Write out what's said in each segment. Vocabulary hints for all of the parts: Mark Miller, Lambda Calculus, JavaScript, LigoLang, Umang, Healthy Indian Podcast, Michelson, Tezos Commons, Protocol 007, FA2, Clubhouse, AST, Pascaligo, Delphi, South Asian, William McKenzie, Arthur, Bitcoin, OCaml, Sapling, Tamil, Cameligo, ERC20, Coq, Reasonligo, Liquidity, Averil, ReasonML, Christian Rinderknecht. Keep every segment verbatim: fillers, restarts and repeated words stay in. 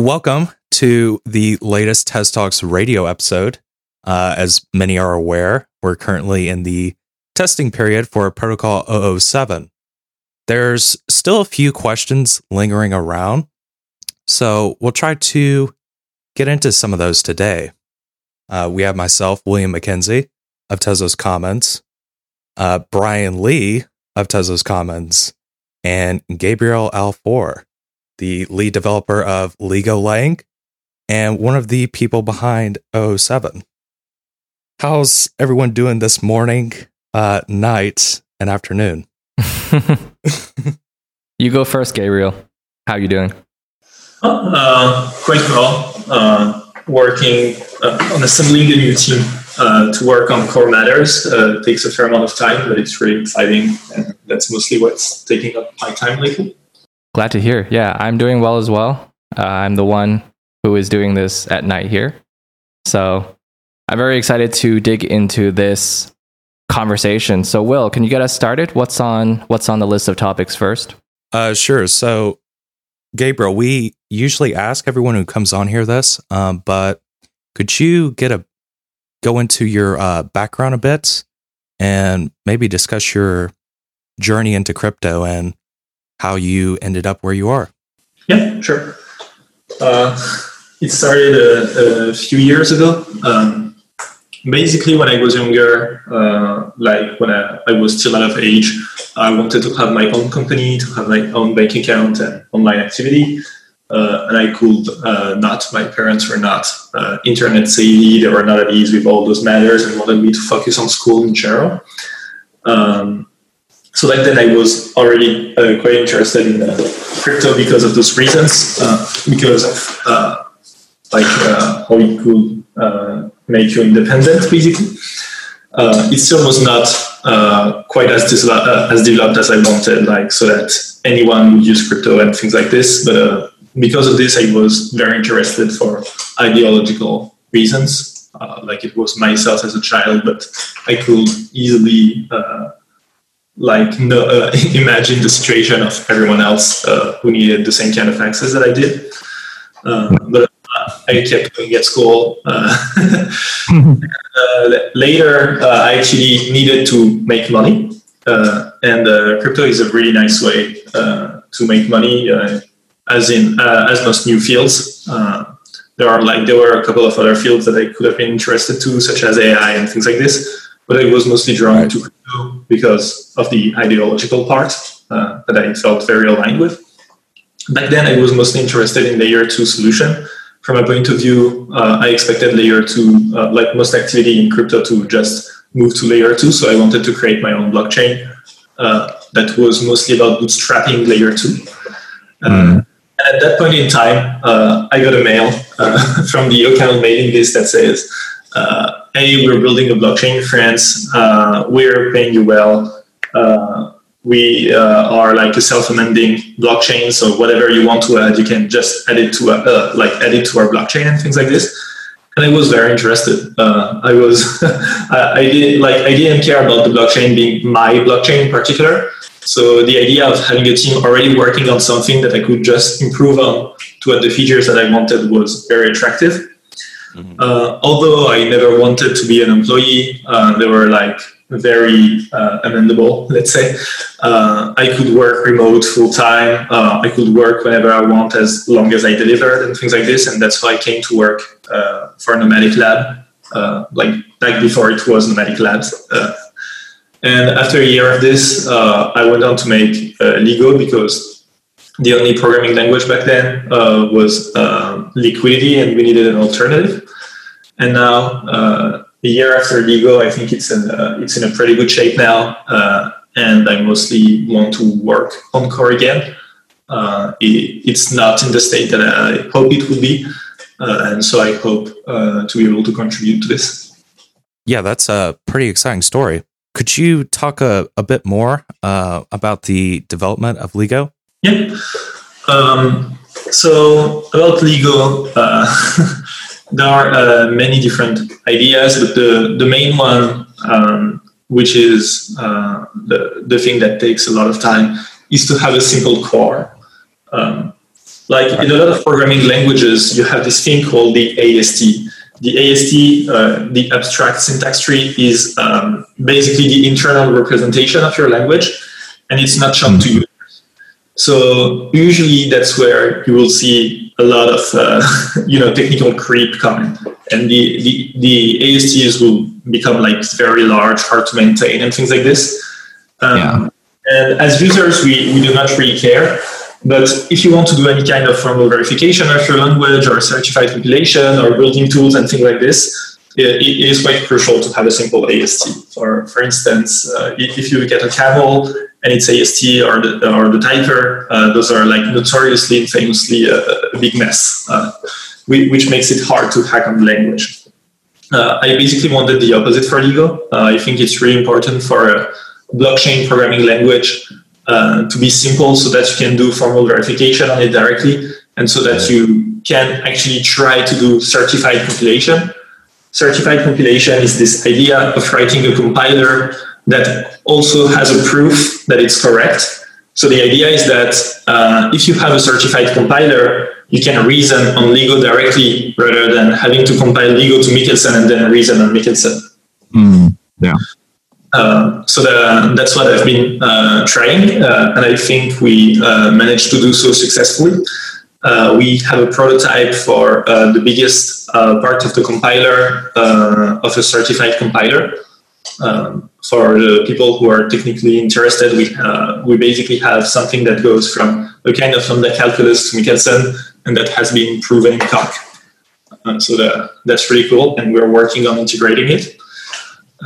welcome to the latest Tez Talks radio episode. Uh, as many are aware, we're currently in the testing period for Protocol double oh seven. There's still a few questions lingering around, so we'll try to get into some of those today. Uh, we have myself, William McKenzie of Tezos Commons, uh, Brian Lee of Tezos Commons, and Gabriel Alfour, the lead developer of LigoLang and one of the people behind double oh seven. How's everyone doing this morning, uh, night, and afternoon? You go first, Gabriel. How are you doing? Uh, quite well. Uh, working uh, on assembling a new team uh, to work on core matters uh, takes a fair amount of time, but it's really exciting, and that's mostly what's taking up my time lately. Glad to hear. Yeah, I'm doing well as well. Uh, I'm the one who is doing this at night here. So I'm very excited to dig into this conversation. So Will, can you get us started? What's on what's on the list of topics first? Uh, sure. So Gabriel, we usually ask everyone who comes on here this, um, but could you get a go into your uh, background a bit and maybe discuss your journey into crypto and how you ended up where you are? Yeah, sure. Uh, it started a, a few years ago. Um, basically, when I was younger, uh, like when I, I was still out of age, I wanted to have my own company, to have my own bank account and online activity. Uh, and I could uh, not, my parents were not uh, internet savvy, they were not at ease with all those matters and wanted me to focus on school in general. Um, So back then I was already uh, quite interested in uh, crypto because of those reasons, uh, because of uh, like uh, how it could uh, make you independent, basically. Uh, it still was not uh, quite as, dis- uh, as developed as I wanted, like so that anyone would use crypto and things like this. But uh, because of this, I was very interested for ideological reasons. Uh, like it was myself as a child, but I could easily Uh, like no, uh, imagine the situation of everyone else uh, who needed the same kind of access that I did. Um, but I kept going at school. Uh, uh, later, uh, I actually needed to make money. Uh, and uh, crypto is a really nice way uh, to make money, uh, as in uh, as most new fields. Uh, there are like there were a couple of other fields that I could have been interested to, such as A I and things like this. But I was mostly drawn right. to crypto because of the ideological part uh, that I felt very aligned with. Back then, I was mostly interested in layer two solution. From my point of view, uh, I expected layer two, uh, like most activity in crypto, to just move to layer two. So I wanted to create my own blockchain uh, that was mostly about bootstrapping layer two. Uh, mm. And at that point in time, uh, I got a mail uh, from the OCaml mailing list that says, Uh, hey, we're building a blockchain in France. Uh, we're paying you well. Uh, we uh, are like a self-amending blockchain, so whatever you want to add, you can just add it to uh, uh, like add it to our blockchain and things like this. And I was very interested. Uh, I was, I, I did like I didn't care about the blockchain being my blockchain in particular. So the idea of having a team already working on something that I could just improve on to add the features that I wanted was very attractive. Uh, although I never wanted to be an employee, uh, they were like very uh, amendable, let's say. Uh, I could work remote full time. Uh, I could work whenever I want as long as I delivered and things like this. And that's why I came to work uh, for Nomadic Lab, uh, like back before it was Nomadic Labs. Uh, and after a year of this, uh, I went on to make uh, Ligo because the only programming language back then uh, was uh, Liquidity, and we needed an alternative. And now, uh, a year after Ligo, I think it's in uh, it's in a pretty good shape now. Uh, and I mostly want to work on core again. Uh, it, it's not in the state that I hope it would be, uh, and so I hope uh, to be able to contribute to this. Yeah, that's a pretty exciting story. Could you talk a, a bit more uh, about the development of Ligo? Yeah. Um, so about Ligo, uh, there are uh, many different ideas, but the, the main one, um, which is uh, the, the thing that takes a lot of time, is to have a simple core. Um, Like right. in a lot of programming languages, you have this thing called the A S T. The A S T, uh, the abstract syntax tree, is um, basically the internal representation of your language, and it's not shown to users. So usually that's where you will see a lot of uh, you know, technical creep coming, and the, the the A S Ts will become like very large, hard to maintain, and things like this. Um, yeah. And as users, we, we do not really care. But if you want to do any kind of formal verification of your language or certified compilation or building tools and things like this, it, it is quite crucial to have a simple A S T. For, for instance, uh, if you look at a camel and its A S T or the, or the typer, uh, those are like notoriously and famously a, a big mess, uh, which makes it hard to hack on the language. Uh, I basically wanted the opposite for Ligo. Uh, I think it's really important for a blockchain programming language Uh, to be simple, so that you can do formal verification on it directly, and so that you can actually try to do certified compilation. Certified compilation is this idea of writing a compiler that also has a proof that it's correct. So the idea is that uh, if you have a certified compiler, you can reason on Ligo directly rather than having to compile Ligo to Michelson and then reason on Michelson. Mm, yeah. Uh, so the, that's what I've been uh, trying, uh, and I think we uh, managed to do so successfully. Uh, we have a prototype for uh, the biggest uh, part of the compiler, uh, of a certified compiler. Um, for the people who are technically interested, we, uh, we basically have something that goes from a kind of Lambda Calculus to Michelson, and that has been proven in Coq. Uh, so the, that's really cool, and we're working on integrating it.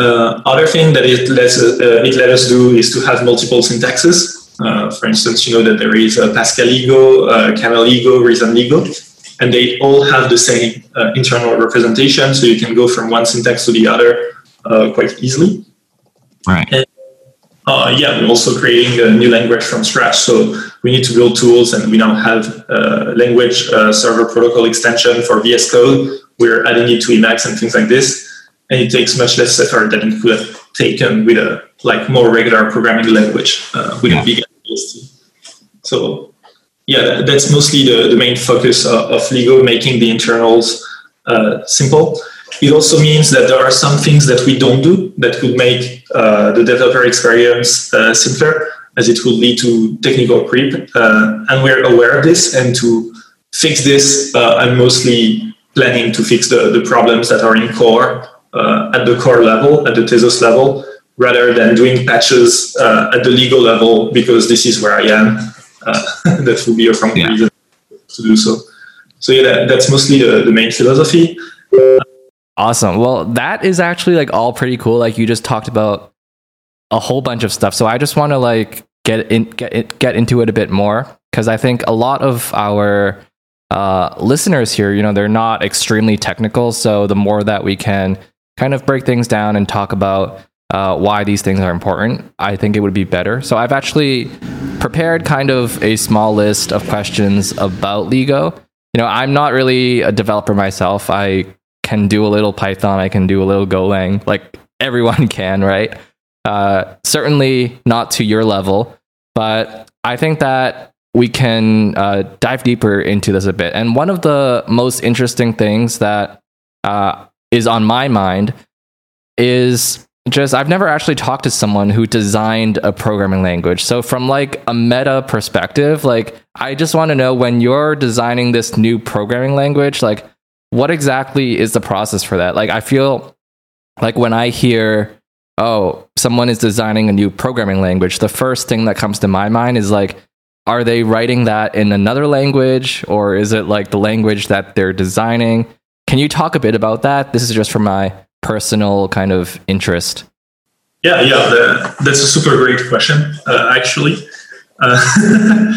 Uh, other thing that it lets, uh, it let us do is to have multiple syntaxes. Uh, for instance, you know that there is uh, Pascaligo, uh, Cameligo, Reasonligo, and they all have the same uh, internal representation, so you can go from one syntax to the other uh, quite easily. Right. And, uh, yeah, we're also creating a new language from scratch, so we need to build tools, and we now have uh, language uh, server protocol extension for V S Code. We're adding it to Emacs and things like this. And it takes much less effort than it could have taken with a like more regular programming language uh, with yeah. a big A S T. So yeah, that's mostly the, the main focus of, of Ligo, making the internals uh, simple. It also means that there are some things that we don't do that could make uh, the developer experience uh, simpler, as it will lead to technical creep. Uh, and we're aware of this, and to fix this, uh, I'm mostly planning to fix the, the problems that are in core. Uh, at the core level, at the Tezos level, rather than doing patches uh, at the Ligo level, because this is where I am. Uh, that would be a wrong yeah. reason to do so. So yeah, that, that's mostly the, the main philosophy. Awesome. Well, that is actually like all pretty cool. Like you just talked about a whole bunch of stuff. So I just want to like get in, get in, get into it a bit more, because I think a lot of our uh, listeners here, you know, they're not extremely technical. So the more that we can kind of break things down and talk about uh, why these things are important, I think it would be better. So I've actually prepared kind of a small list of questions about Ligo. You know, I'm not really a developer myself. I can do a little Python. I can do a little GoLang, like everyone can, right? Uh, certainly not to your level, but I think that we can uh, dive deeper into this a bit. And one of the most interesting things that uh, is on my mind is just, I've never actually talked to someone who designed a programming language. So from like a meta perspective, like I just want to know, when you're designing this new programming language, like what exactly is the process for that? Like, I feel like when I hear, oh, someone is designing a new programming language, the first thing that comes to my mind is like, are they writing that in another language, or is it like the language that they're designing? Can you talk a bit about that? This is just for my personal kind of interest. Yeah, yeah, the, that's a super great question, uh, actually. Uh,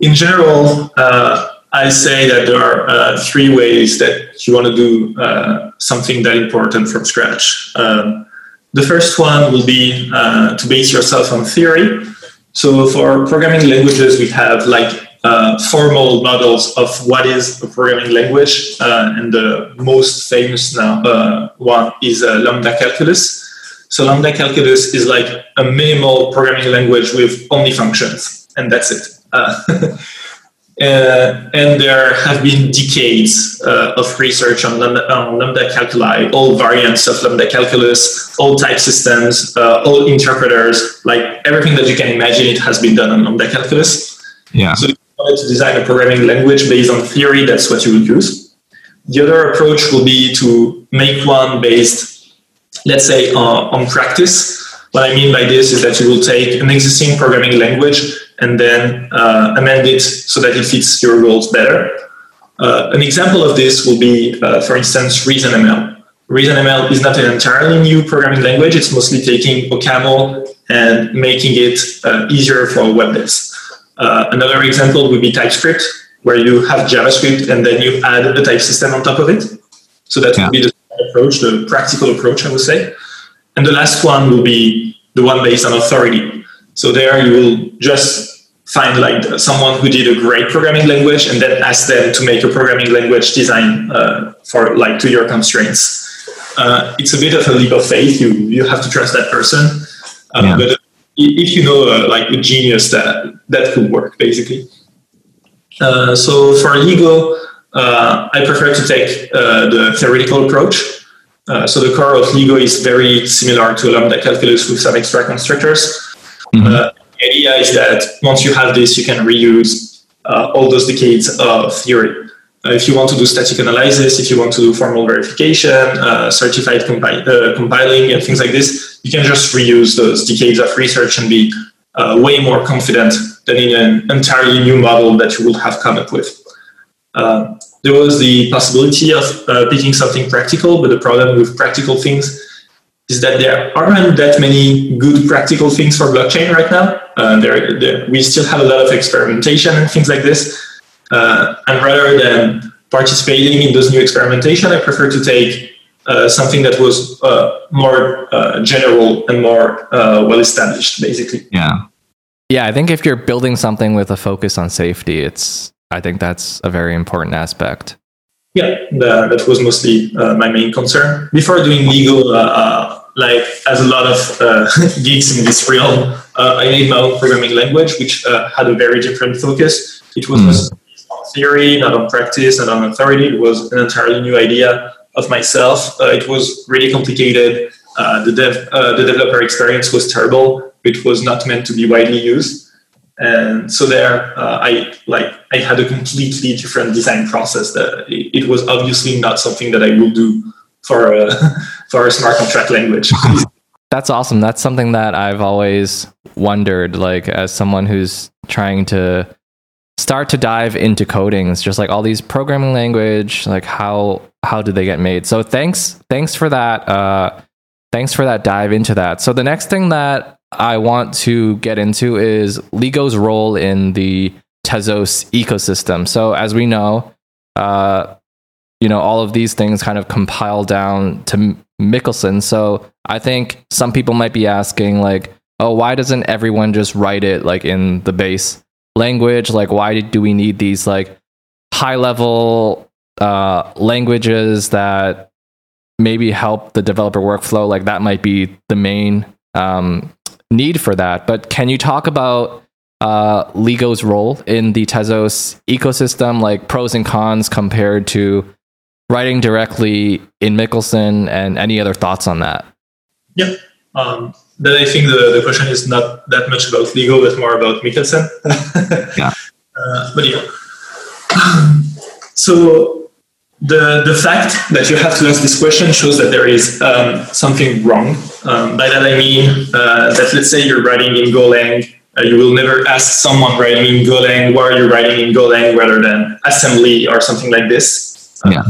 in general, uh, I say that there are uh, three ways that you want to do uh, something that important from scratch. Um, the first one will be uh, to base yourself on theory. So for programming languages, we have like Uh, formal models of what is a programming language, uh, and the most famous now uh, one is uh, Lambda Calculus. So Lambda Calculus is like a minimal programming language with only functions, and that's it. Uh, Uh, and there have been decades uh, of research on lambda, on lambda calculi, all variants of lambda calculus, all type systems, uh, all interpreters, like everything that you can imagine, it has been done on lambda calculus. Yeah. So if you wanted to design a programming language based on theory, that's what you would use. The other approach will be to make one based, let's say, uh, on practice. What I mean by this is that you will take an existing programming language and then uh, amend it so that it fits your goals better. Uh, an example of this will be, uh, for instance, ReasonML. ReasonML is not an entirely new programming language. It's mostly taking OCaml and making it uh, easier for web devs. Uh, another example would be TypeScript, where you have JavaScript and then you add a type system on top of it. So that yeah. would be the approach, the practical approach, I would say. And the last one will be the one based on authority. So there you will just find like someone who did a great programming language and then ask them to make a programming language design uh, for like to your constraints. Uh, it's a bit of a leap of faith. You you have to trust that person. Um, yeah. But if you know uh, like a genius, that that could work basically. Uh, so for Ligo, uh, I prefer to take uh, the theoretical approach. Uh, so the core of Ligo is very similar to lambda calculus with some extra constructors. Mm-hmm. Uh, the idea is that once you have this, you can reuse uh, all those decades of theory. Uh, if you want to do static analysis, if you want to do formal verification, uh, certified compi- uh, compiling and things like this, you can just reuse those decades of research and be uh, way more confident than in an entirely new model that you would have come up with. Uh, There was the possibility of uh, picking something practical, but the problem with practical things is that there aren't that many good practical things for blockchain right now. Uh, there, there, we still have a lot of experimentation and things like this. Uh, and rather than participating in those new experimentation, I prefer to take uh, something that was uh, more uh, general and more uh, well-established, basically. Yeah. Yeah, I think if you're building something with a focus on safety, it's... I think that's a very important aspect. Yeah, the, that was mostly uh, my main concern. Before doing Ligo, uh, uh, like as a lot of uh, geeks in this realm, uh, I made my own programming language, which uh, had a very different focus. It was mm. on theory, not on practice, not on authority. It was an entirely new idea of myself. Uh, it was really complicated. Uh, the, dev, uh, the developer experience was terrible. It was not meant to be widely used. And so there, uh, I like I had a completely different design process. That it, it was obviously not something that I would do for a, for a smart contract language. That's awesome. That's something that I've always wondered, like as someone who's trying to start to dive into coding. It's just like all these programming language, like how how do they get made? So thanks, thanks for that. Uh, thanks for that dive into that. So the next thing that I want to get into is Ligo's role in the Tezos ecosystem. So as we know, uh, you know, all of these things kind of compile down to Michelson. So I think some people might be asking like, oh, why doesn't everyone just write it like in the base language? Like, why do we need these like high level uh, languages that maybe help the developer workflow? Like that might be the main um, need for that, but can you talk about uh Ligo's role in the Tezos ecosystem, like pros and cons compared to writing directly in Michelson, and any other thoughts on that? Yeah, um then I think the, the question is not that much about Ligo, but more about Michelson. yeah. Uh, but yeah. So the the fact that you have to ask this question shows that there is um, something wrong. Um, by that I mean uh, that let's say you're writing in Golang, uh, you will never ask someone writing in Golang, why are you writing in Golang rather than assembly or something like this. Um, yeah.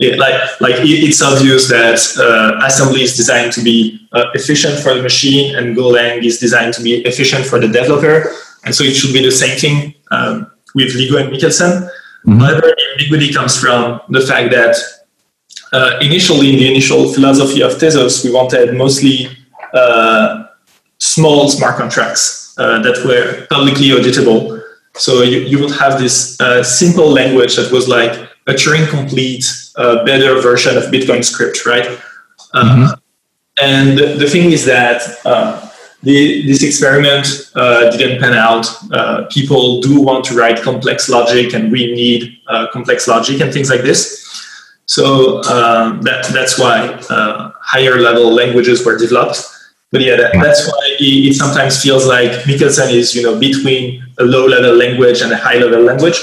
yeah. Like like it, it's obvious that uh, assembly is designed to be uh, efficient for the machine and Golang is designed to be efficient for the developer. And so it should be the same thing um, with Ligo and Michelson. Mm-hmm. However, ambiguity comes from the fact that uh, initially, in the initial philosophy of Tezos, we wanted mostly uh, small smart contracts uh, that were publicly auditable. So you, you would have this uh, simple language that was like a Turing-complete, uh, better version of Bitcoin script, right? Um, mm-hmm. And the, the thing is that uh, the, this experiment uh, didn't pan out. Uh, people do want to write complex logic, and we need uh, complex logic and things like this. So um, that, that's why uh, higher level languages were developed. But yeah, that, that's why it, it sometimes feels like Michelson is, you know, between a low level language and a high level language.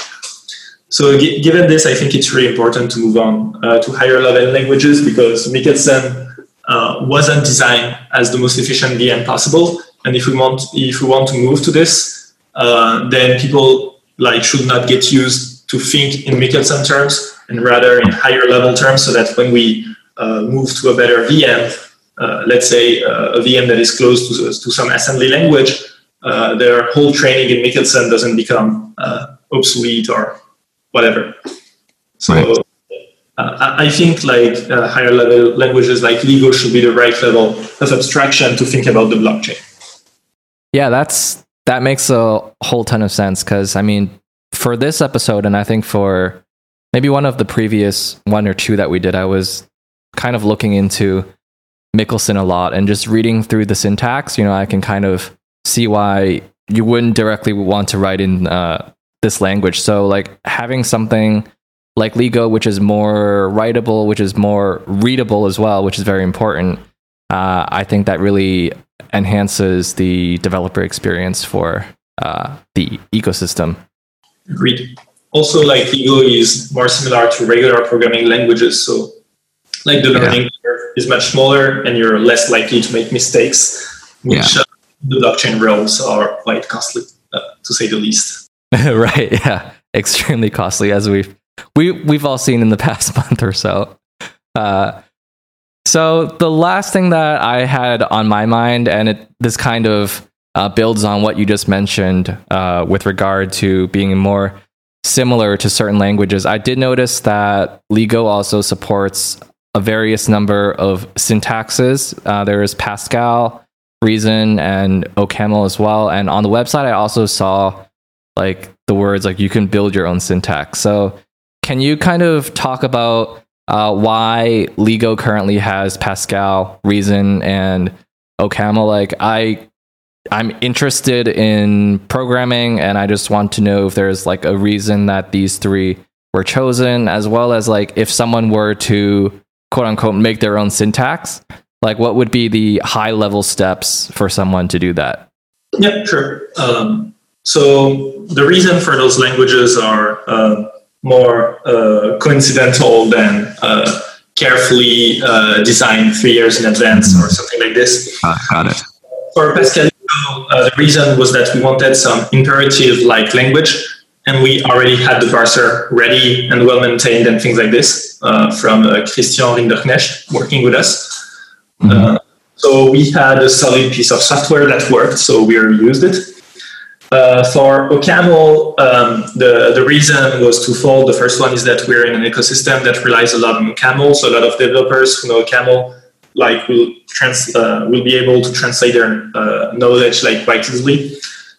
So g- given this, I think it's really important to move on uh, to higher level languages, because Michelson uh, wasn't designed as the most efficient V M possible. And if we want, if we want to move to this, uh, then people like should not get used to think in Michelson terms, and rather in higher level terms, so that when we uh, move to a better V M, uh, let's say uh, a V M that is close to, to some assembly language, uh, their whole training in Michelson doesn't become uh, obsolete or whatever. So right. uh, I think like uh, higher level languages like Ligo should be the right level of abstraction to think about the blockchain. Yeah, that's that makes a whole ton of sense, because I mean, for this episode, and I think for maybe one of the previous one or two that we did, I was kind of looking into Michelson a lot and just reading through the syntax. You know, I can kind of see why you wouldn't directly want to write in uh, this language. So like having something like Ligo, which is more writable, which is more readable as well, which is very important. Uh, I think that really enhances the developer experience for uh, the ecosystem. Agreed. Also, like Ligo is more similar to regular programming languages, so like the learning yeah. curve is much smaller, and you're less likely to make mistakes, which yeah. uh, the blockchain realms are quite costly, uh, to say the least. Right? Yeah, extremely costly, as we've we we've all seen in the past month or so. Uh, so the last thing that I had on my mind, and it this kind of uh, builds on what you just mentioned uh, with regard to being more similar to certain languages, I did notice that Ligo also supports a various number of syntaxes. Uh, there is Pascal, Reason, and OCaml as well. And on the website, I also saw like the words like you can build your own syntax. So can you kind of talk about uh, why Ligo currently has Pascal, Reason, and OCaml? Like I. I'm interested in programming, and I just want to know if there's like a reason that these three were chosen, as well as like if someone were to quote unquote make their own syntax, like what would be the high level steps for someone to do that? Yeah, sure. Um, so the reason for those languages are uh, more uh, coincidental than uh, carefully uh, designed three years in advance or something like this. Uh, got it. For Pascal, Uh, the reason was that we wanted some imperative-like language, and we already had the parser ready and well-maintained and things like this uh, from uh, Christian Rinderknecht working with us. Mm-hmm. Uh, so we had a solid piece of software that worked, so we used it. Uh, for OCaml, um, the, the reason was twofold. The first one is that we're in an ecosystem that relies a lot on OCaml, so a lot of developers who know OCaml like will trans uh, will be able to translate their uh, knowledge like quite easily.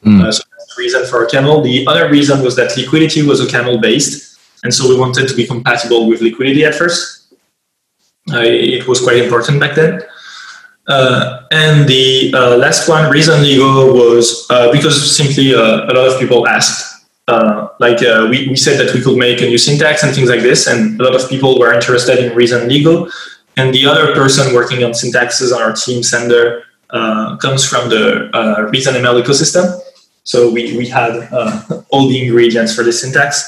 Mm. Uh, so that's the reason for OCaml. The other reason was that Liquidity was OCaml based, and so we wanted to be compatible with Liquidity at first. Uh, it was quite important back then. Uh, and the uh, last one, Reasonligo, was uh, because simply uh, a lot of people asked, uh, like uh, we, we said that we could make a new syntax and things like this, and a lot of people were interested in Reasonligo. And the other person working on syntaxes on our team, Sander, uh, comes from the uh, ReasonML ecosystem. So we, we had uh, all the ingredients for this syntax.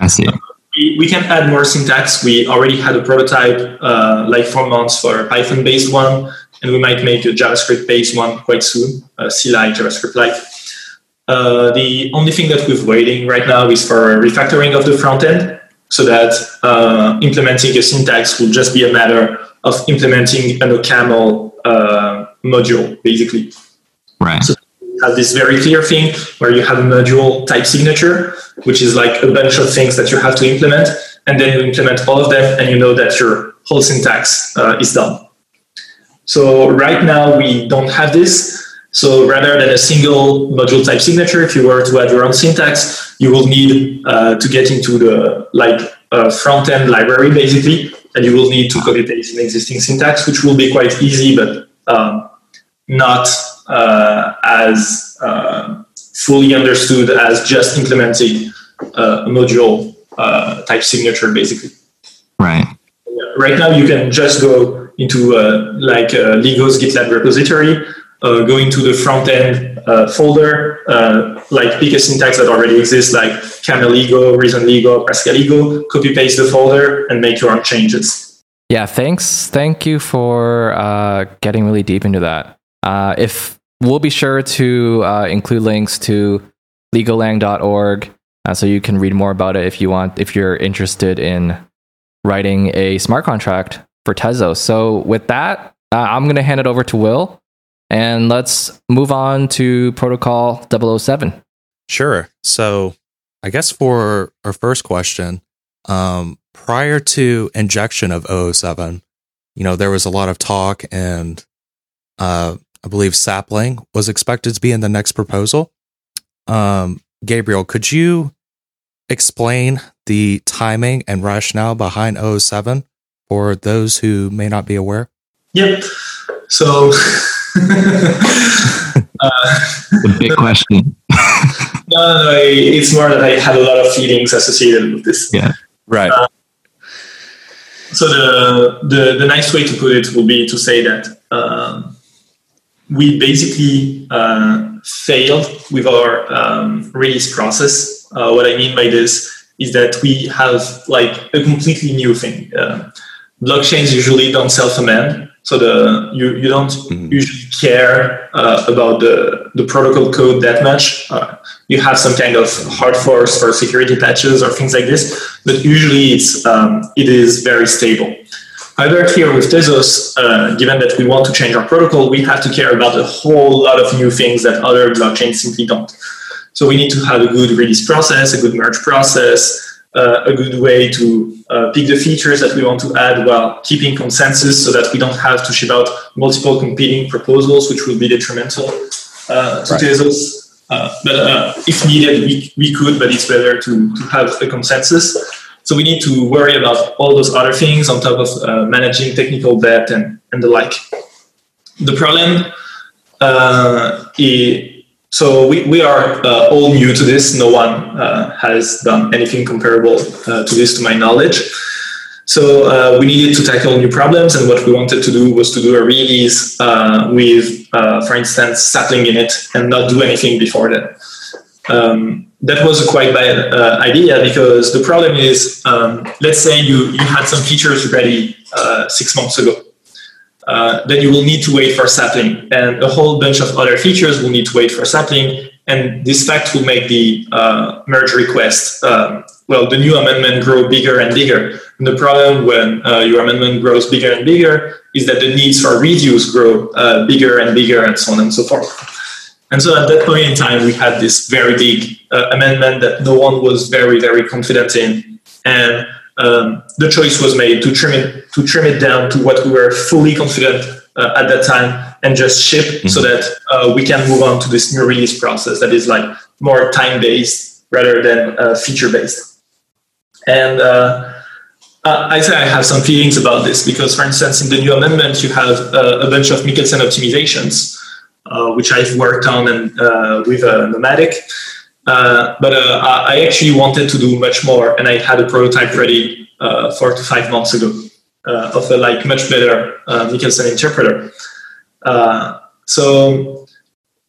I see. Uh, we, we can add more syntax. We already had a prototype uh, like four months for a Python-based one, and we might make a JavaScript-based one quite soon, uh, C-like, JavaScript-like. Uh, the only thing that we're waiting right now is for refactoring of the front end, so that uh, implementing a syntax will just be a matter of implementing an OCaml uh, module, basically. Right. So you have this very clear thing where you have a module type signature, which is like a bunch of things that you have to implement, and then you implement all of them, and you know that your whole syntax uh, is done. So right now, we don't have this. So rather than a single module type signature, if you were to add your own syntax, you will need uh, to get into the like uh, front-end library, basically, and you will need to copy-paste an existing syntax, which will be quite easy, but um, not uh, as uh, fully understood as just implementing uh, a module uh, type signature, basically. Right. Right now, you can just go into uh, like uh, Ligo's GitLab repository, uh, go into the front end uh, folder, uh, like pick a syntax that already exists, like Cameligo, Reasonligo, Pascaligo, copy paste the folder, and make your own changes. Yeah, thanks. Thank you for uh, getting really deep into that. Uh, if we'll be sure to uh, include links to ligolang dot org, uh, so you can read more about it if you want, if you're interested in writing a smart contract for Tezos. So with that, uh, I'm going to hand it over to Will, and let's move on to Protocol double oh seven. Sure. So I guess for our first question, um, prior to injection of double oh seven, you know, there was a lot of talk, and uh, I believe Sapling was expected to be in the next proposal. Um, Gabriel, could you explain the timing and rationale behind double oh seven for those who may not be aware? Yep. So, uh, a big question. no, no, no, it's more that I had a lot of feelings associated with this. Yeah, right. Uh, so the, the the nice way to put it will be to say that um, we basically uh, failed with our um, release process. Uh, what I mean by this is that we have like a completely new thing. Uh, blockchains usually don't self-amend, so the you, you don't mm-hmm. usually care uh, about the, the protocol code that much. Uh, you have some kind of hard force for security patches or things like this, but usually it's um, it is very stable. However, here with Tezos, uh, given that we want to change our protocol, we have to care about a whole lot of new things that other blockchains simply don't. So we need to have a good release process, a good merge process, uh, a good way to uh, pick the features that we want to add while keeping consensus so that we don't have to ship out multiple competing proposals, which will be detrimental uh, to right. Tezos. Uh, but uh, if needed, we, we could, but it's better to, to have a consensus. So we need to worry about all those other things on top of uh, managing technical debt and, and the like. The problem uh, is... So we, we are uh, all new to this. No one uh, has done anything comparable uh, to this, to my knowledge. So uh, we needed to tackle new problems, and what we wanted to do was to do a release uh, with, uh, for instance, Sapling in it, and not do anything before that. Um, that was a quite bad uh, idea, because the problem is, um, let's say you, you had some features ready uh, six months ago. Uh, then you will need to wait for Sapling, and a whole bunch of other features will need to wait for Sapling, and this fact will make the uh, merge request, um, well, the new amendment grow bigger and bigger. And the problem when uh, your amendment grows bigger and bigger is that the needs for reduce grow uh, bigger and bigger, and so on and so forth. And so at that point in time, we had this very big uh, amendment that no one was very, very confident in, and Um, the choice was made to trim it to trim it down to what we were fully confident uh, at that time, and just ship mm-hmm. so that uh, we can move on to this new release process that is like more time based rather than uh, feature based. And uh, I say I have some feelings about this because, for instance, in the new amendment you have uh, a bunch of Michelson optimizations, uh, which I've worked on and uh, with uh, Nomadic. Uh, but uh, I actually wanted to do much more, and I had a prototype ready uh, four to five months ago uh, of a like much better uh, Michelson interpreter. Uh, so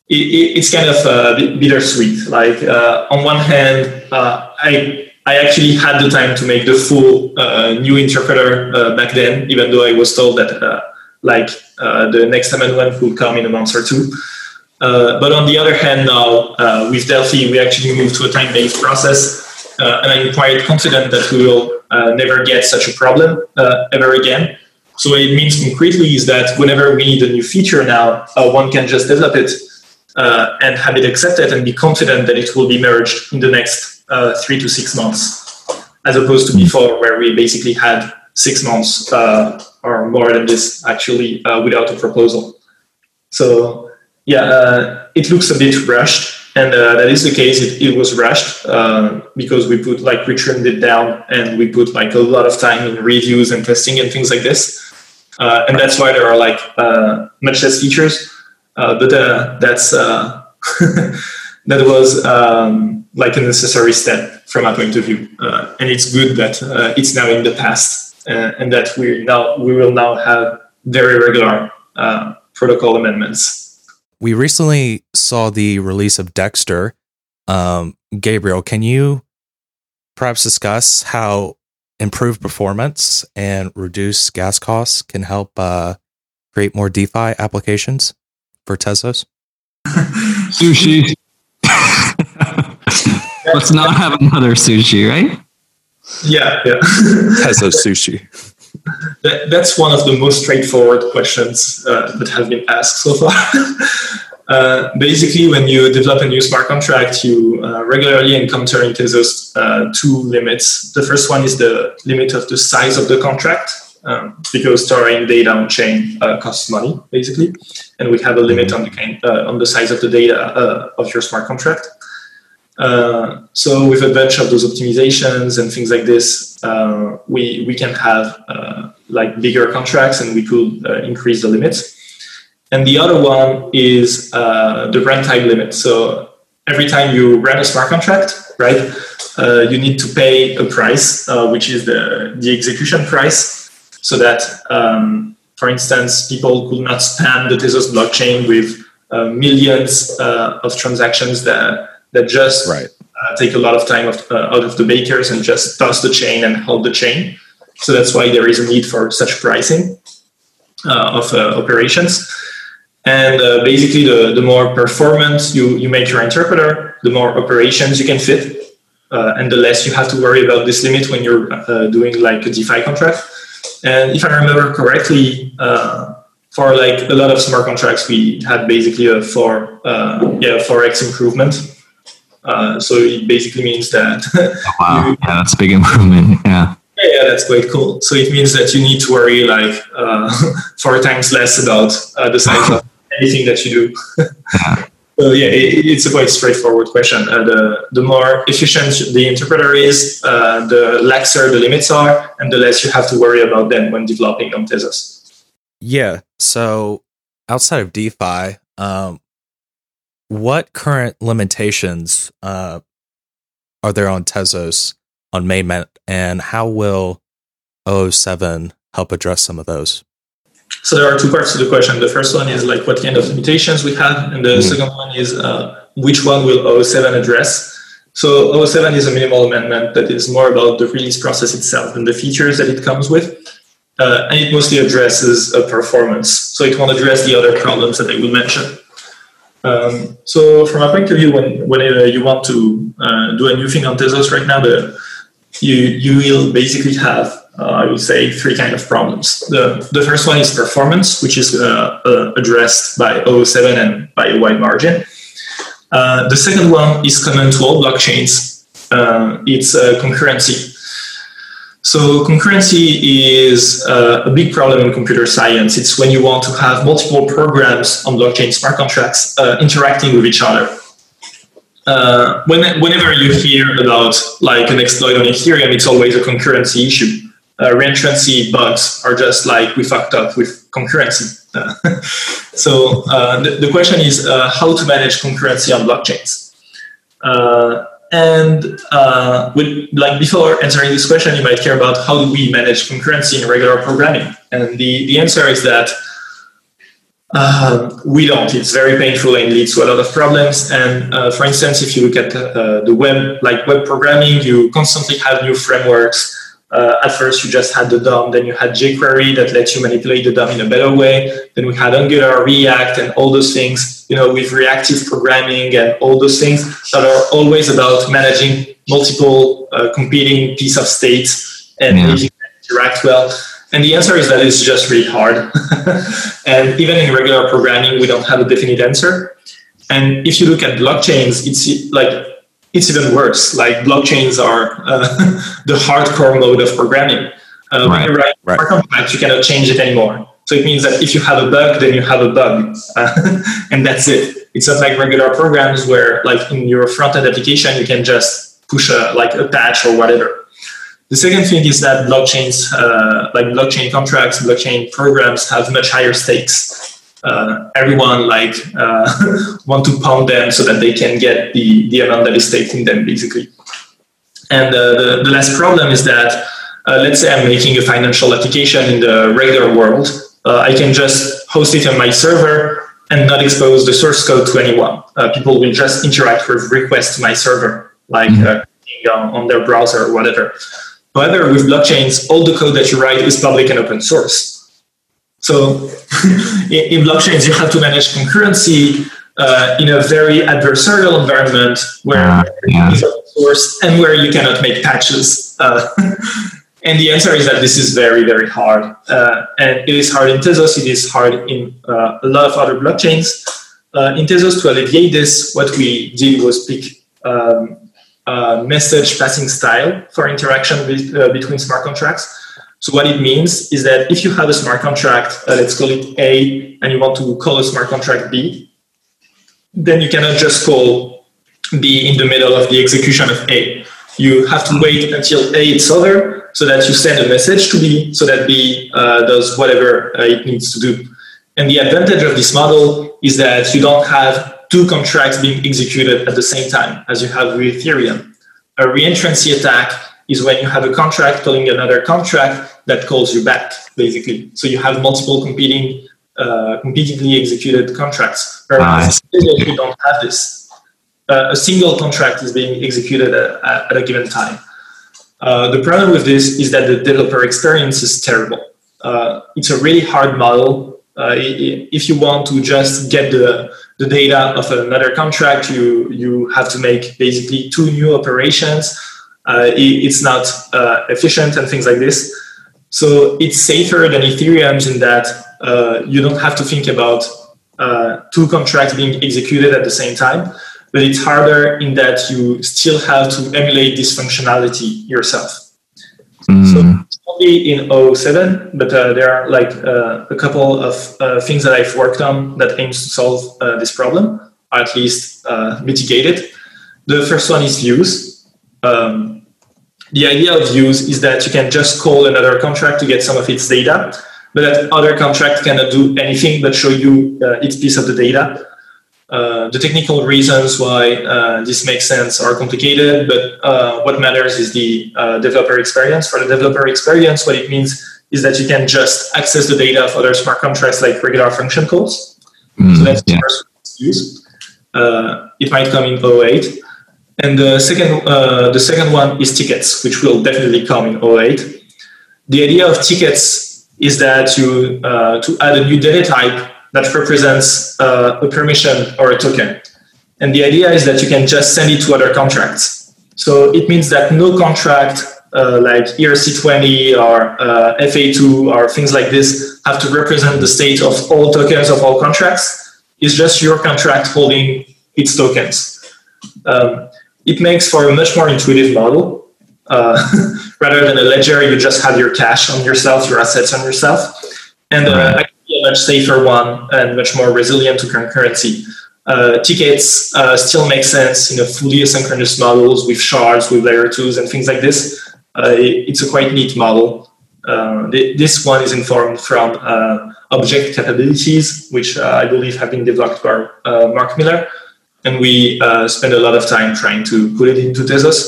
it, it's kind of uh, bittersweet. Like uh, on one hand, uh, I I actually had the time to make the full uh, new interpreter uh, back then, even though I was told that uh, like uh, the next amendment will come in a month or two. Uh, but on the other hand, now uh, with Delphi, we actually moved to a time-based process, uh, and I'm quite confident that we will uh, never get such a problem uh, ever again. So what it means concretely is that whenever we need a new feature now, uh, one can just develop it uh, and have it accepted and be confident that it will be merged in the next uh, three to six months, as opposed to before, where we basically had six months uh, or more than this actually uh, without a proposal. So. Yeah, uh, it looks a bit rushed, and uh, that is the case. It, it was rushed uh, because we put like we trimmed it down, and we put like a lot of time in reviews and testing and things like this, uh, and that's why there are like uh, much less features. uh, but uh, that's uh, that was um, like a necessary step from my point of view, uh, and it's good that uh, it's now in the past, uh, and that we now we will now have very regular uh, protocol amendments. We recently saw the release of Dexter. Um, Gabriel, can you perhaps discuss how improved performance and reduced gas costs can help uh, create more DeFi applications for Tezos? Sushi. Let's not have another sushi, right? Yeah, yeah. Tezos sushi. That, that's one of the most straightforward questions uh, that have been asked so far. uh, basically, when you develop a new smart contract, you uh, regularly encounter in Tezos uh, two limits. The first one is the limit of the size of the contract, um, because storing data on chain uh, costs money, basically, and we have a limit on the kind, uh, on the size of the data uh, of your smart contract. Uh, so with a bunch of those optimizations and things like this, uh, we we can have uh, like bigger contracts, and we could uh, increase the limit. And the other one is uh, the runtime limit. So every time you run a smart contract, right, uh, you need to pay a price, uh, which is the the execution price, so that um, for instance, people could not spam the Tezos blockchain with uh, millions uh, of transactions that. That just right. uh, take a lot of time of, uh, out of the bakers and just toss the chain and hold the chain. So that's why there is a need for such pricing uh, of uh, operations. And uh, basically, the, the more performance you, you make your interpreter, the more operations you can fit, uh, and the less you have to worry about this limit when you're uh, doing like a DeFi contract. And if I remember correctly, uh, for like a lot of smart contracts, we had basically a four uh, yeah four x improvement. Uh, so it basically means that... oh, wow, you, yeah, that's a big improvement, yeah. Yeah, that's quite cool. So it means that you need to worry like uh, four times less about uh, the size of anything that you do. yeah. So yeah, it, it's a quite straightforward question. Uh, the, the more efficient the interpreter is, uh, the laxer the limits are, and the less you have to worry about them when developing on Tezos. Yeah, so outside of DeFi... Um, what current limitations uh, are there on Tezos on mainnet, and how will oh oh seven help address some of those? So there are two parts to the question. The first one is like what kind of limitations we have, and the mm. second one is uh, which one will oh oh seven address? So oh oh seven is a minimal amendment that is more about the release process itself and the features that it comes with. Uh, and it mostly addresses uh, performance. So it won't address the other problems that I will mention. Um, so from my point of view, when whenever you want to uh, do a new thing on Tezos right now, the, you you will basically have, uh, I would say, three kind of problems. The the first one is performance, which is uh, uh, addressed by oh oh seven and by a wide margin. Uh, the second one is common to all blockchains. Uh, it's uh, concurrency. So concurrency is uh, a big problem in computer science. It's when you want to have multiple programs on blockchain smart contracts uh, interacting with each other. Uh, when, whenever you hear about like an exploit on Ethereum, it's always a concurrency issue. Uh, reentrancy bugs are just like we fucked up with concurrency. Uh, so uh, the, the question is uh, how to manage concurrency on blockchains. Uh, And uh, with, like before answering this question, you might care about how do we manage concurrency in regular programming? And the, the answer is that uh, we don't. It's very painful and leads to a lot of problems. And uh, for instance, if you look at uh, the web, like web programming, you constantly have new frameworks. Uh, at first, you just had the D O M, then you had jQuery that lets you manipulate the D O M in a better way. Then we had Angular, React, and all those things, you know, with reactive programming and all those things that are always about managing multiple uh, competing pieces of state and yeah. making them interact well. And the answer is that it's just really hard. And even in regular programming, we don't have a definite answer. And if you look at blockchains, it's like... it's even worse. Like blockchains are uh, the hardcore mode of programming. Uh, right, when you write right. a contract, you cannot change it anymore. So it means that if you have a bug, then you have a bug, uh, and that's it. It's not like regular programs where, like in your front-end application, you can just push a, like a patch or whatever. The second thing is that blockchains, uh, like blockchain contracts, blockchain programs, have much higher stakes. uh, everyone like uh, want to pound them so that they can get the, the amount that is taking them, basically. And uh, the, the last problem is that, uh, let's say I'm making a financial application in the regular world. Uh, I can just host it on my server and not expose the source code to anyone. Uh, people will just interact with requests to my server, like uh, on, on their browser or whatever. However, with blockchains, all the code that you write is public and open source. So in, in blockchains, you have to manage concurrency uh, in a very adversarial environment where uh, yeah. it's open source and where you cannot make patches. Uh, and the answer is that this is very, very hard. Uh, and it is hard in Tezos. It is hard in uh, a lot of other blockchains. Uh, in Tezos, to alleviate this, what we did was pick um, a message passing style for interaction with, uh, between smart contracts. So what it means is that if you have a smart contract, uh, let's call it A, and you want to call a smart contract B, then you cannot just call B in the middle of the execution of A. You have to wait until A is over so that you send a message to B so that B uh, does whatever uh, it needs to do. And the advantage of this model is that you don't have two contracts being executed at the same time as you have with Ethereum. A reentrancy attack is when you have a contract calling another contract that calls you back, basically. So you have multiple competing, uh, completely executed contracts. Whereas you don't have this. Uh, a single contract is being executed at, at a given time. Uh, the problem with this is that the developer experience is terrible. Uh, it's a really hard model. Uh, if you want to just get the, the data of another contract, you, you have to make basically two new operations. Uh, it's not uh, efficient and things like this. So it's safer than Ethereum's in that uh, you don't have to think about uh, two contracts being executed at the same time, but it's harder in that you still have to emulate this functionality yourself. Mm. So it's only in oh seven, but uh, there are like uh, a couple of uh, things that I've worked on that aims to solve uh, this problem, or at least uh, mitigate it. The first one is views. Um, The idea of views is that you can just call another contract to get some of its data, but that other contract cannot do anything but show you uh, its piece of the data. Uh, the technical reasons why uh, this makes sense are complicated, but uh, what matters is the uh, developer experience. For the developer experience, what it means is that you can just access the data of other smart contracts like regular function calls. Mm, so that's yeah. the first use. Uh, it might come in oh eight. And the second, uh, the second one is tickets, which will definitely come in oh eight. The idea of tickets is that you uh, to add a new data type that represents uh, a permission or a token. And the idea is that you can just send it to other contracts. So it means that no contract uh, like E R C twenty or uh, F A two or things like this have to represent the state of all tokens of all contracts. It's just your contract holding its tokens. Um, It makes for a much more intuitive model. Uh, rather than a ledger, you just have your cash on yourself, your assets on yourself. And uh, actually a much safer one and much more resilient to concurrency. Uh, tickets uh, still make sense in a fully asynchronous models with shards, with layer twos and things like this. Uh, it, it's a quite neat model. Uh, th- this one is informed from uh, object capabilities, which uh, I believe have been developed by uh, Mark Miller. And we uh, spend a lot of time trying to put it into Tezos.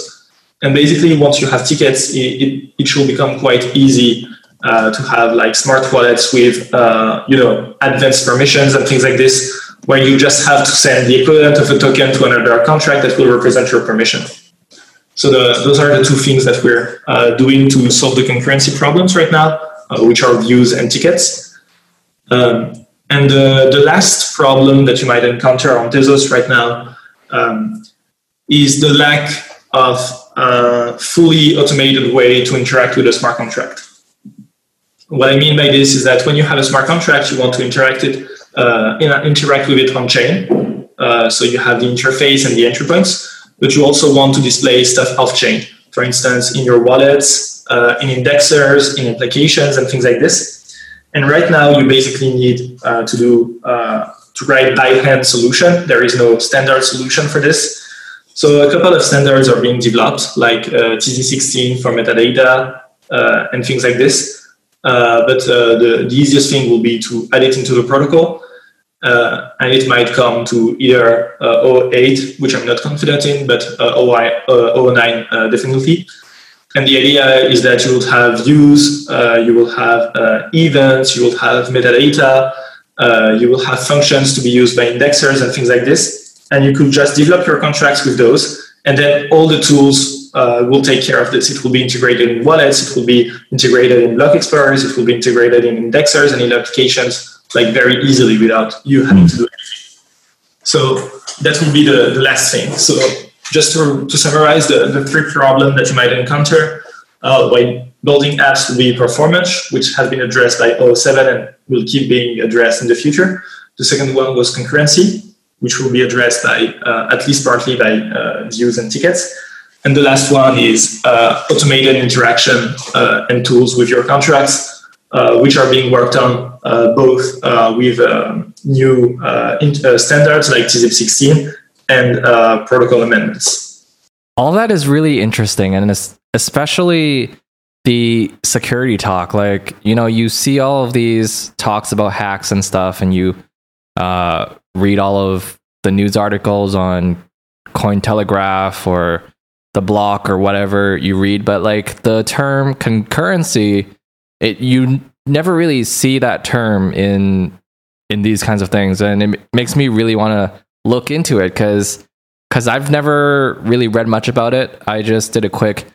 And basically, once you have tickets, it, it, it should become quite easy uh, to have like smart wallets with uh, you know advanced permissions and things like this, where you just have to send the equivalent of a token to another contract that will represent your permission. So the, those are the two things that we're uh, doing to solve the concurrency problems right now, uh, which are views and tickets. Um, And uh, the last problem that you might encounter on Tezos right now um, is the lack of a fully automated way to interact with a smart contract. What I mean by this is that when you have a smart contract, you want to interact it, uh, interact with it on chain. Uh, so you have the interface and the entry points, but you also want to display stuff off chain. For instance, in your wallets, uh, in indexers, in applications, and things like this. And right now, you basically need uh, to do uh, to write by-hand solution. There is no standard solution for this. So a couple of standards are being developed, like uh, T Z sixteen for metadata uh, and things like this. Uh, but uh, the, the easiest thing will be to add it into the protocol. Uh, and it might come to either uh, oh eight, which I'm not confident in, but uh, oh nine uh, definitely. And the idea is that you will have views, uh, you will have uh, events, you will have metadata, uh, you will have functions to be used by indexers and things like this. And you could just develop your contracts with those. And then all the tools uh, will take care of this. It will be integrated in wallets, it will be integrated in block explorers, it will be integrated in indexers and in applications, like very easily without you having to do anything. So that would be the, the last thing. So just to, to summarize the, the three problems that you might encounter uh, when building apps will be performance, which has been addressed by oh seven and will keep being addressed in the future. The second one was concurrency, which will be addressed by, uh, at least partly by uh, views and tickets. And the last one is uh, automated interaction uh, and tools with your contracts, Uh, which are being worked on uh, both uh, with um, new uh, in- uh, standards like T Z I P sixteen and uh, protocol amendments. All that is really interesting, and es- especially the security talk. Like, you know, you see all of these talks about hacks and stuff, and you uh, read all of the news articles on Cointelegraph or The Block or whatever you read, but like the term concurrency, It, you never really see that term in in these kinds of things, and it makes me really want to look into it because because I've never really read much about it. I just did a quick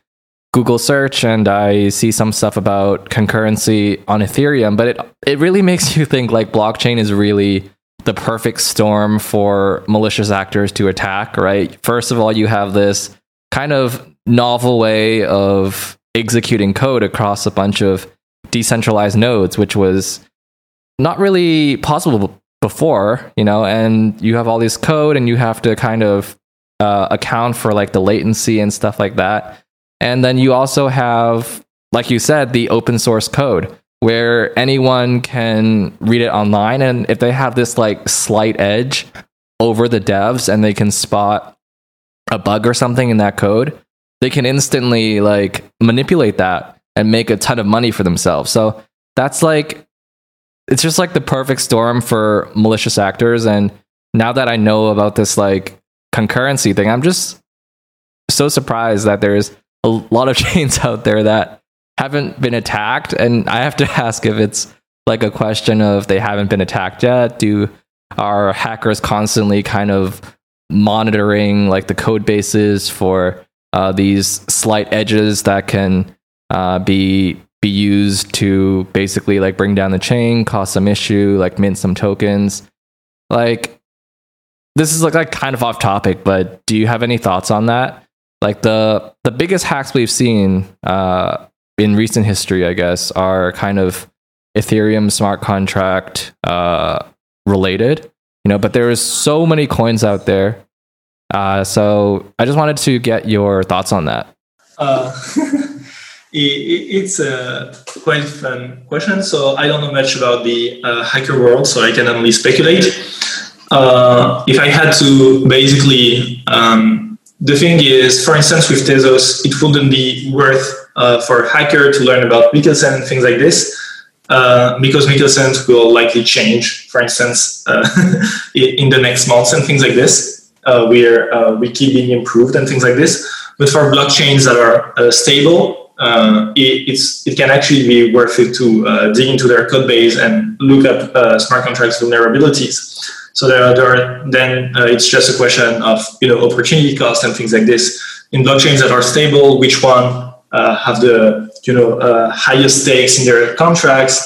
Google search and I see some stuff about concurrency on Ethereum, but it it really makes you think like blockchain is really the perfect storm for malicious actors to attack, right? First of all, you have this kind of novel way of executing code across a bunch of decentralized nodes, which was not really possible before, you know, and you have all this code and you have to kind of uh, account for like the latency and stuff like that. And then you also have, like you said, the open source code where anyone can read it online. And if they have this like slight edge over the devs and they can spot a bug or something in that code, they can instantly like manipulate that and make a ton of money for themselves. So that's like, it's just like the perfect storm for malicious actors. And now that I know about this like concurrency thing, I'm just so surprised that there's a lot of chains out there that haven't been attacked. And I have to ask if it's like a question of they haven't been attacked yet. Do our hackers constantly kind of monitoring like the code bases for uh, these slight edges that can Uh, be be used to basically like bring down the chain, cause some issue, like mint some tokens? Like, this is like, like kind of off topic, but do you have any thoughts on that? Like the the biggest hacks we've seen uh, in recent history, I guess, are kind of Ethereum smart contract uh, related, you know. But there is so many coins out there, uh, so I just wanted to get your thoughts on that. Uh. It's a quite fun question. So I don't know much about the uh, hacker world, so I can only speculate. Uh, if I had to basically, um, the thing is, for instance, with Tezos, it wouldn't be worth uh, for a hacker to learn about Michelson and things like this, uh, because Michelson will likely change, for instance, uh, in the next months and things like this, uh, where uh, we keep being improved and things like this. But for blockchains that are uh, stable, Uh, it, it's, it can actually be worth it to uh, dig into their code base and look up uh, smart contracts vulnerabilities. So there are, there are then uh, it's just a question of, you know, opportunity cost and things like this. In blockchains that are stable, which one uh, have the, you know, uh, highest stakes in their contracts,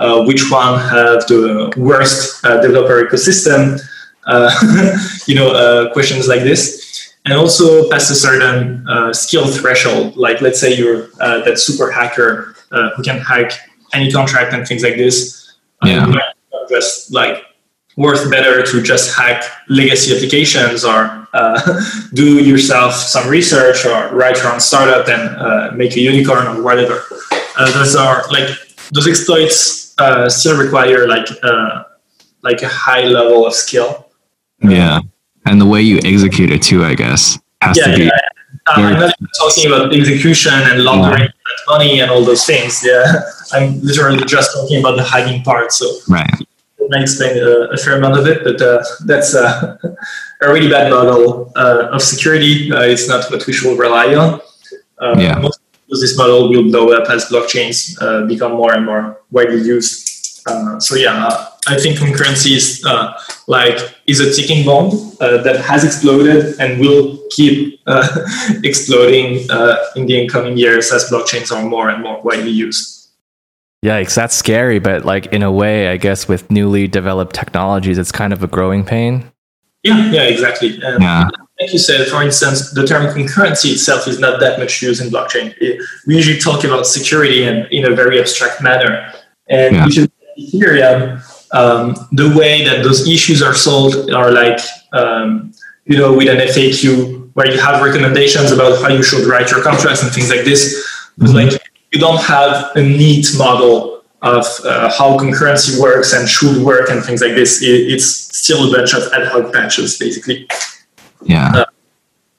uh, which one have the worst uh, developer ecosystem, uh, you know, uh, questions like this. And also past a certain uh, skill threshold, like let's say you're uh, that super hacker uh, who can hack any contract and things like this. Yeah. Um, just like worth better to just hack legacy applications or uh, do yourself some research or write your own startup and uh, make a unicorn or whatever. Uh, those are like those exploits uh, still require like uh, like a high level of skill. Yeah. And the way you execute it too, I guess, has yeah, to be. Yeah. Um, I'm not even talking about execution and laundering yeah. money and all those things. Yeah, I'm literally just talking about the hacking part. So right. I explained a, a fair amount of it, but uh, that's uh, a really bad model uh, of security. Uh, it's not what we should rely on. Um, yeah. Most of this model will blow up as blockchains uh, become more and more widely used. Uh, so yeah, I think concurrency is uh, like is a ticking bomb uh, that has exploded and will keep uh, exploding uh, in the incoming years as blockchains are more and more widely used. Yikes, that's scary, but like in a way, I guess with newly developed technologies, it's kind of a growing pain. Yeah, yeah, exactly. Um, yeah. Like you said, for instance, the term concurrency itself is not that much used in blockchain. It, we usually talk about security and in a very abstract manner. And yeah. Usually in Ethereum, um, the way that those issues are solved are like, um, you know, with an F A Q where you have recommendations about how you should write your contracts and things like this. Mm-hmm. But like, you don't have a neat model of uh, how concurrency works and should work and things like this. It, it's still a bunch of ad hoc patches, basically. Yeah. Uh,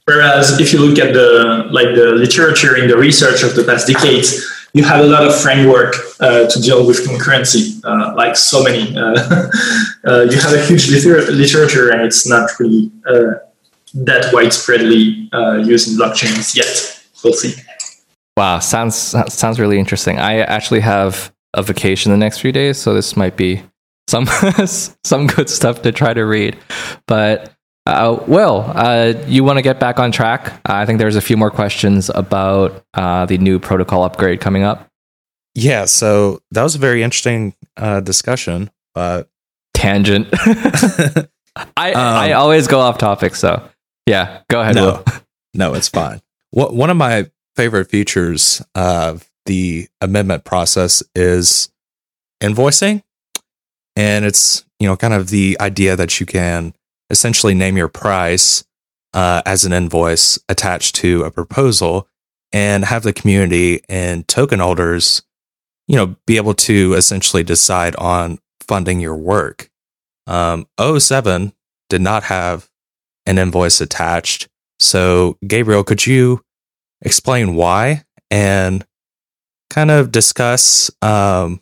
whereas if you look at the like the literature and the research of the past decades, you have a lot of framework uh, to deal with concurrency, uh, like so many. Uh, uh, you have a huge liter- literature, and it's not really uh, that widespreadly uh, used in blockchains yet. We'll see. Wow, sounds sounds really interesting. I actually have a vacation the next few days, so this might be some some good stuff to try to read. But uh, Will, uh, you want to get back on track? Uh, I think there's a few more questions about uh, the new protocol upgrade coming up. Yeah, so that was a very interesting uh, discussion. But tangent. I um, I always go off topic, so yeah, go ahead. No, Will. No, it's fine. What one of my favorite features of the amendment process is invoicing, and it's, you know, kind of the idea that you can essentially name your price uh, as an invoice attached to a proposal and have the community and token holders, you know, be able to essentially decide on funding your work. um, oh seven did not have an invoice attached, so Gabriel, could you explain why and kind of discuss um,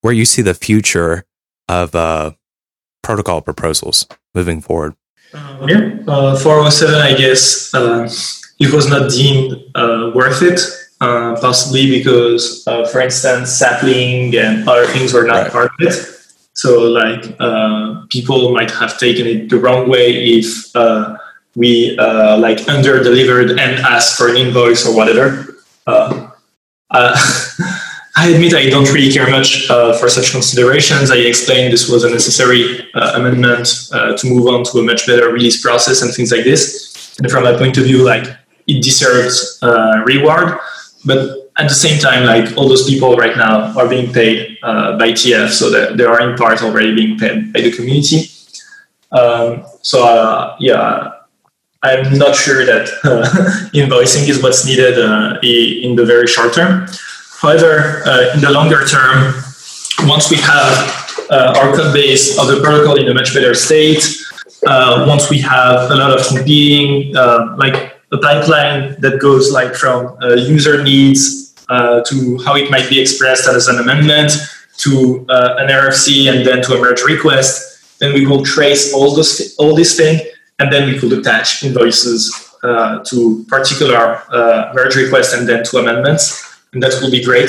where you see the future of uh, protocol proposals moving forward? Uh, yeah, uh, four oh seven, I guess, uh, it was not deemed uh, worth it, uh, possibly because, uh, for instance, sapling and other things were not right. part of it. So, like, uh, people might have taken it the wrong way if Uh, we uh, like under delivered and asked for an invoice or whatever. Uh, uh, I admit I don't really care much uh, for such considerations. I explained this was a necessary uh, amendment uh, to move on to a much better release process and things like this. And from my point of view, like it deserves uh, reward, but at the same time, like all those people right now are being paid uh, by T F, so that they are in part already being paid by the community. Um, so uh, yeah. I'm not sure that uh, invoicing is what's needed uh, in the very short term. However, uh, in the longer term, once we have uh, our code base of the protocol in a much better state, uh, once we have a lot of competing, uh, like a pipeline that goes like from uh, user needs uh, to how it might be expressed as an amendment to uh, an R F C and then to a merge request, then we will trace all those all these things. And then we could attach invoices uh, to particular uh, merge requests and then to amendments. And that would be great.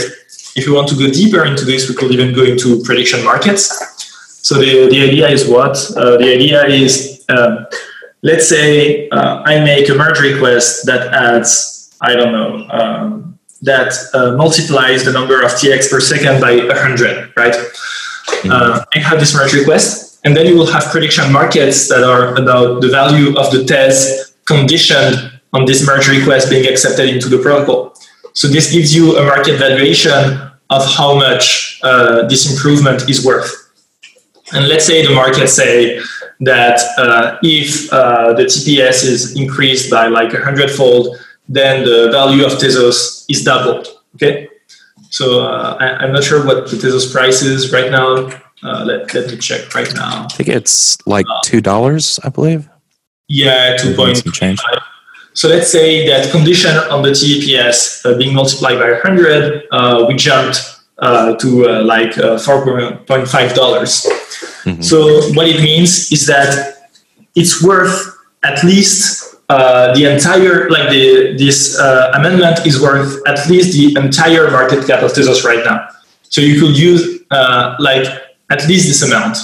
If you want to go deeper into this, we could even go into prediction markets. So the, the idea is what? Uh, the idea is, um, let's say uh, I make a merge request that adds, I don't know, um, that uh, multiplies the number of T X per second by one hundred, right? Mm-hmm. Uh, I have this merge request. And then you will have prediction markets that are about the value of the T E S conditioned on this merge request being accepted into the protocol. So this gives you a market valuation of how much uh, this improvement is worth. And let's say the market say that uh, if uh, the T P S is increased by like a hundredfold, then the value of Tezos is doubled. Okay. So uh, I- I'm not sure what the Tezos price is right now. Uh, let, let me check right now. I think it's like two dollars, I believe. Yeah, two point five. So let's say that condition on the T P S uh, being multiplied by one hundred, uh, we jumped uh, to uh, like uh, four point five dollars. Mm-hmm. So what it means is that it's worth at least uh, the entire, like the, this uh, amendment is worth at least the entire market cap of Tezos right now. So you could use uh, like at least this amount.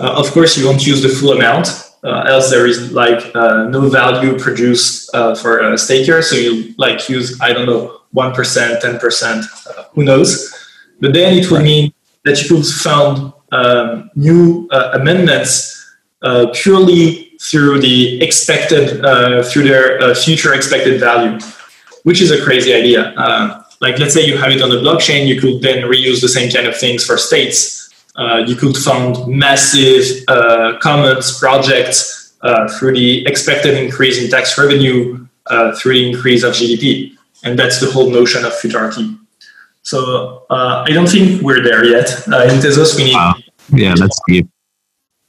Uh, of course, you won't use the full amount. Uh, else there is like uh, no value produced uh, for a staker, so you like use, I don't know, one percent, ten percent, uh, who knows. But then it would mean that you could found um, new uh, amendments uh, purely through the expected, uh, through their uh, future expected value, which is a crazy idea. Um, like let's say you have it on the blockchain, you could then reuse the same kind of things for states. Uh, you could found massive uh, commons projects uh, through the expected increase in tax revenue, uh, through the increase of G D P. And that's the whole notion of futarchy. So uh, I don't think we're there yet. Uh, in Tezos, we need... Wow. Yeah, that's deep.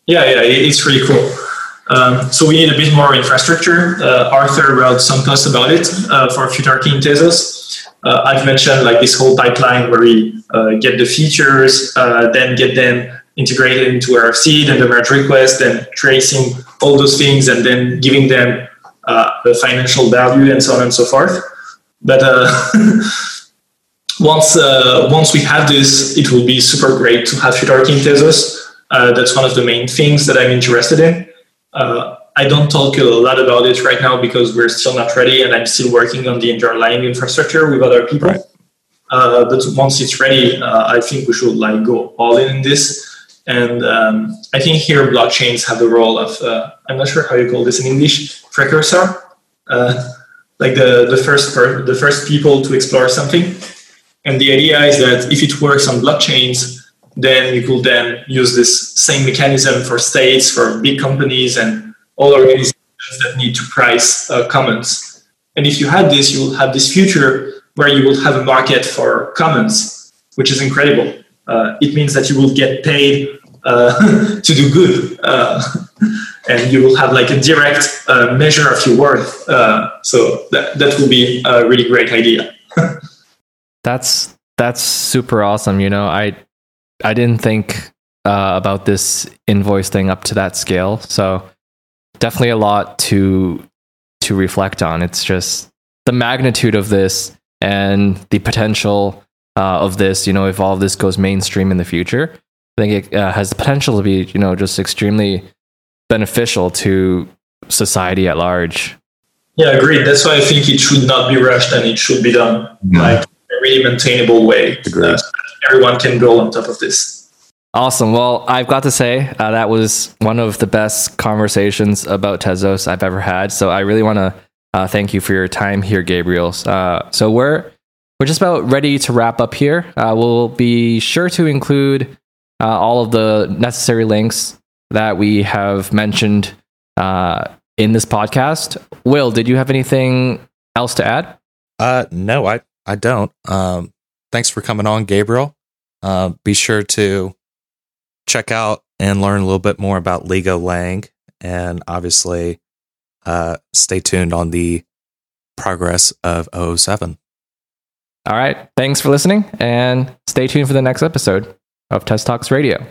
Yeah, yeah, it's really cool. Um, so we need a bit more infrastructure. Uh, Arthur wrote some posts about it uh, for futarchy in Tezos. Uh, I've mentioned like this whole pipeline where we uh, get the features, uh, then get them integrated into R F C, then the merge request, then tracing all those things and then giving them uh, the financial value and so on and so forth. But uh, once uh, once we have this, it will be super great to have futarchy in Tezos. Uh, that's one of the main things that I'm interested in. Uh, I don't talk a lot about it right now because we're still not ready and I'm still working on the underlying infrastructure with other people. Right. Uh, but once it's ready, uh, I think we should like go all in in this. And um, I think here blockchains have the role of, uh, I'm not sure how you call this in English, precursor, uh, like the, the, first per- the first people to explore something. And the idea is that if it works on blockchains, then you could then use this same mechanism for states, for big companies and all organizations that need to price uh, commons. And if you had this, you will have this future where you will have a market for commons, which is incredible. Uh, it means that you will get paid uh, to do good. Uh, and you will have like a direct uh, measure of your worth. Uh, so that, that will be a really great idea. that's that's super awesome. You know, I, I didn't think uh, about this invoice thing up to that scale. So definitely a lot to to reflect on. It's just the magnitude of this and the potential uh, of this, you know, if all of this goes mainstream in the future, I think it uh, has the potential to be, you know, just extremely beneficial to society at large. Yeah, agreed. That's why I think it should not be rushed and it should be done mm-hmm. like in a really maintainable way. Agreed. So everyone can go on top of this. Awesome. Well, I've got to say uh, that was one of the best conversations about Tezos I've ever had. So I really want to uh, thank you for your time here, Gabriel. Uh, so we're we're just about ready to wrap up here. Uh, we'll be sure to include uh, all of the necessary links that we have mentioned uh, in this podcast. Will, did you have anything else to add? Uh, no, I, I don't. Um, thanks for coming on, Gabriel. Uh, be sure to check out and learn a little bit more about LigoLang, and obviously uh, stay tuned on the progress of oh oh seven. All right. Thanks for listening and stay tuned for the next episode of Test Talks Radio.